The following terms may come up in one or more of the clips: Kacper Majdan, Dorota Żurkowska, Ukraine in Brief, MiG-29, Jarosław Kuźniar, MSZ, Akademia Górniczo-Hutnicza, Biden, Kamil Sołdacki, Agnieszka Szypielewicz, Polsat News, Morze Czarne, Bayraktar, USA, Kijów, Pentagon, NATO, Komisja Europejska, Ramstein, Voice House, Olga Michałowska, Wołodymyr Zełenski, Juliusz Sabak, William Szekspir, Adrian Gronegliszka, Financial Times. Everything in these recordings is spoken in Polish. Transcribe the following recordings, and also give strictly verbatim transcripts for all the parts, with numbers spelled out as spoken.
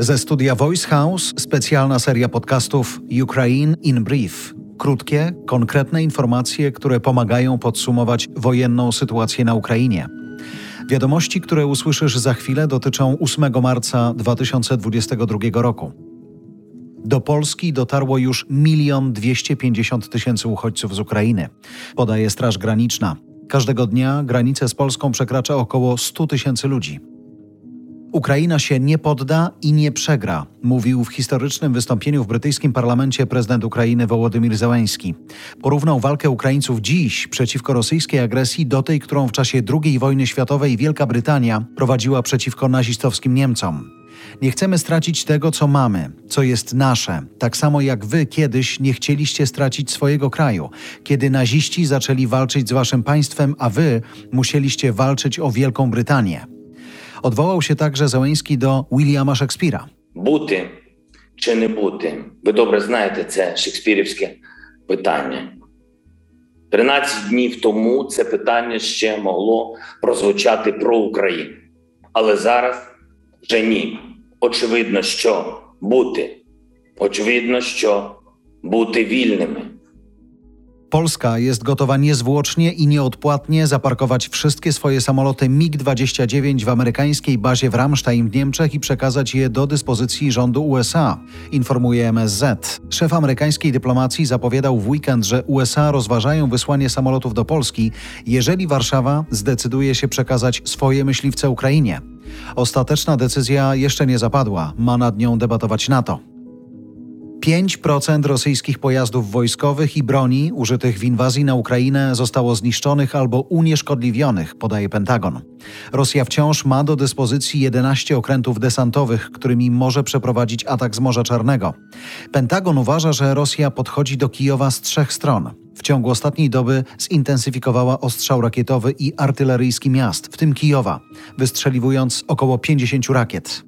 Ze studia Voice House specjalna seria podcastów Ukraine in Brief. Krótkie, konkretne informacje, które pomagają podsumować wojenną sytuację na Ukrainie. Wiadomości, które usłyszysz za chwilę, dotyczą ósmego marca dwa tysiące dwudziestego drugiego roku. Do Polski dotarło już milion dwieście pięćdziesiąt tysięcy uchodźców z Ukrainy, podaje Straż Graniczna. Każdego dnia granicę z Polską przekracza około sto tysięcy ludzi. Ukraina się nie podda i nie przegra, mówił w historycznym wystąpieniu w brytyjskim parlamencie prezydent Ukrainy Wołodymyr Zełenski. Porównał walkę Ukraińców dziś przeciwko rosyjskiej agresji do tej, którą w czasie drugiej wojny światowej Wielka Brytania prowadziła przeciwko nazistowskim Niemcom. Nie chcemy stracić tego, co mamy, co jest nasze, tak samo jak wy kiedyś nie chcieliście stracić swojego kraju, kiedy naziści zaczęli walczyć z waszym państwem, a wy musieliście walczyć o Wielką Brytanię. Odwołał się także Zełenski do Williama Szekspira. Buty czy nie buty? Wy dobrze znacie to szekspirowskie pytanie. trzynaście dni temu to pytanie jeszcze mogło прозвучać pro Ukrainę, ale zaraz że ні. Очевидно, що бути. Очевидно, що бути вільними. Polska jest gotowa niezwłocznie i nieodpłatnie zaparkować wszystkie swoje samoloty mig dwadzieścia dziewięć w amerykańskiej bazie w Ramstein w Niemczech i przekazać je do dyspozycji rządu U S A, informuje M S Z. Szef amerykańskiej dyplomacji zapowiadał w weekend, że U S A rozważają wysłanie samolotów do Polski, jeżeli Warszawa zdecyduje się przekazać swoje myśliwce Ukrainie. Ostateczna decyzja jeszcze nie zapadła, ma nad nią debatować NATO. pięć procent rosyjskich pojazdów wojskowych i broni użytych w inwazji na Ukrainę zostało zniszczonych albo unieszkodliwionych, podaje Pentagon. Rosja wciąż ma do dyspozycji jedenaście okrętów desantowych, którymi może przeprowadzić atak z Morza Czarnego. Pentagon uważa, że Rosja podchodzi do Kijowa z trzech stron. W ciągu ostatniej doby zintensyfikowała ostrzał rakietowy i artyleryjski miast, w tym Kijowa, wystrzeliwując około pięćdziesiąt rakiet.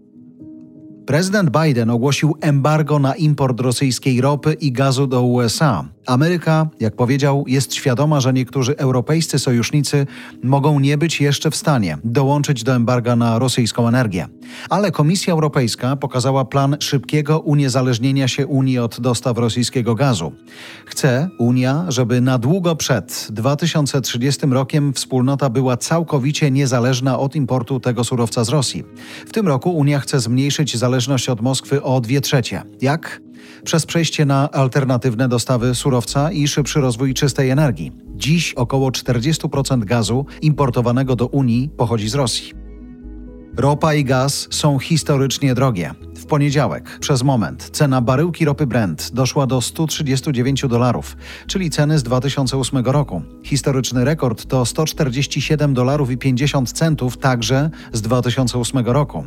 Prezydent Biden ogłosił embargo na import rosyjskiej ropy i gazu do U S A. Ameryka, jak powiedział, jest świadoma, że niektórzy europejscy sojusznicy mogą nie być jeszcze w stanie dołączyć do embarga na rosyjską energię. Ale Komisja Europejska pokazała plan szybkiego uniezależnienia się Unii od dostaw rosyjskiego gazu. Chce Unia, żeby na długo przed dwa tysiące trzydziestym rokiem wspólnota była całkowicie niezależna od importu tego surowca z Rosji. W tym roku Unia chce zmniejszyć zależność od Moskwy o dwie trzecie. Jak? Przez przejście na alternatywne dostawy surowca i szybszy rozwój czystej energii. Dziś około czterdzieści procent gazu importowanego do Unii pochodzi z Rosji. Ropa i gaz są historycznie drogie. W poniedziałek, przez moment, cena baryłki ropy Brent doszła do sto trzydzieści dziewięć dolarów, czyli ceny z dwa tysiące ósmego roku. Historyczny rekord to sto czterdzieści siedem dolarów i pięćdziesiąt centów, także z dwa tysiące ósmego roku.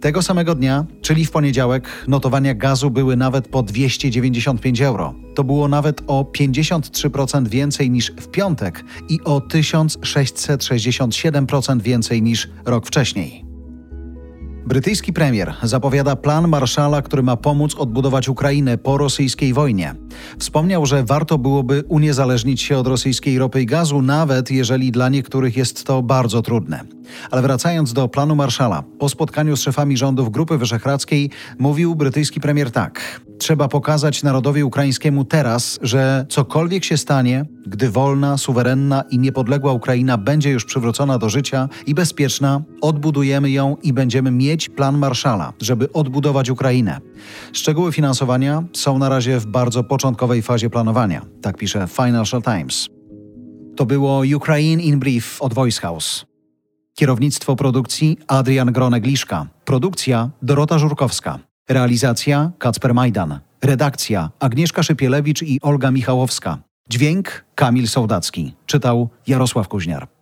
Tego samego dnia, czyli w poniedziałek, notowania gazu były nawet po dwieście dziewięćdziesiąt pięć euro. To było nawet o pięćdziesiąt trzy procent więcej niż w piątek i o tysiąc sześćset sześćdziesiąt siedem procent więcej niż rok wcześniej. Brytyjski premier zapowiada plan Marshalla, który ma pomóc odbudować Ukrainę po rosyjskiej wojnie. Wspomniał, że warto byłoby uniezależnić się od rosyjskiej ropy i gazu, nawet jeżeli dla niektórych jest to bardzo trudne. Ale wracając do planu Marshalla, po spotkaniu z szefami rządów Grupy Wyszehradzkiej mówił brytyjski premier tak. Trzeba pokazać narodowi ukraińskiemu teraz, że cokolwiek się stanie, gdy wolna, suwerenna i niepodległa Ukraina będzie już przywrócona do życia i bezpieczna, odbudujemy ją i będziemy mieć plan Marshalla, żeby odbudować Ukrainę. Szczegóły finansowania są na razie w bardzo początkowej fazie planowania, tak pisze Financial Times. To było Ukraine in Brief od Voice House. Kierownictwo produkcji Adrian Gronegliszka. Produkcja Dorota Żurkowska. Realizacja Kacper Majdan. Redakcja Agnieszka Szypielewicz i Olga Michałowska. Dźwięk Kamil Sołdacki. Czytał Jarosław Kuźniar.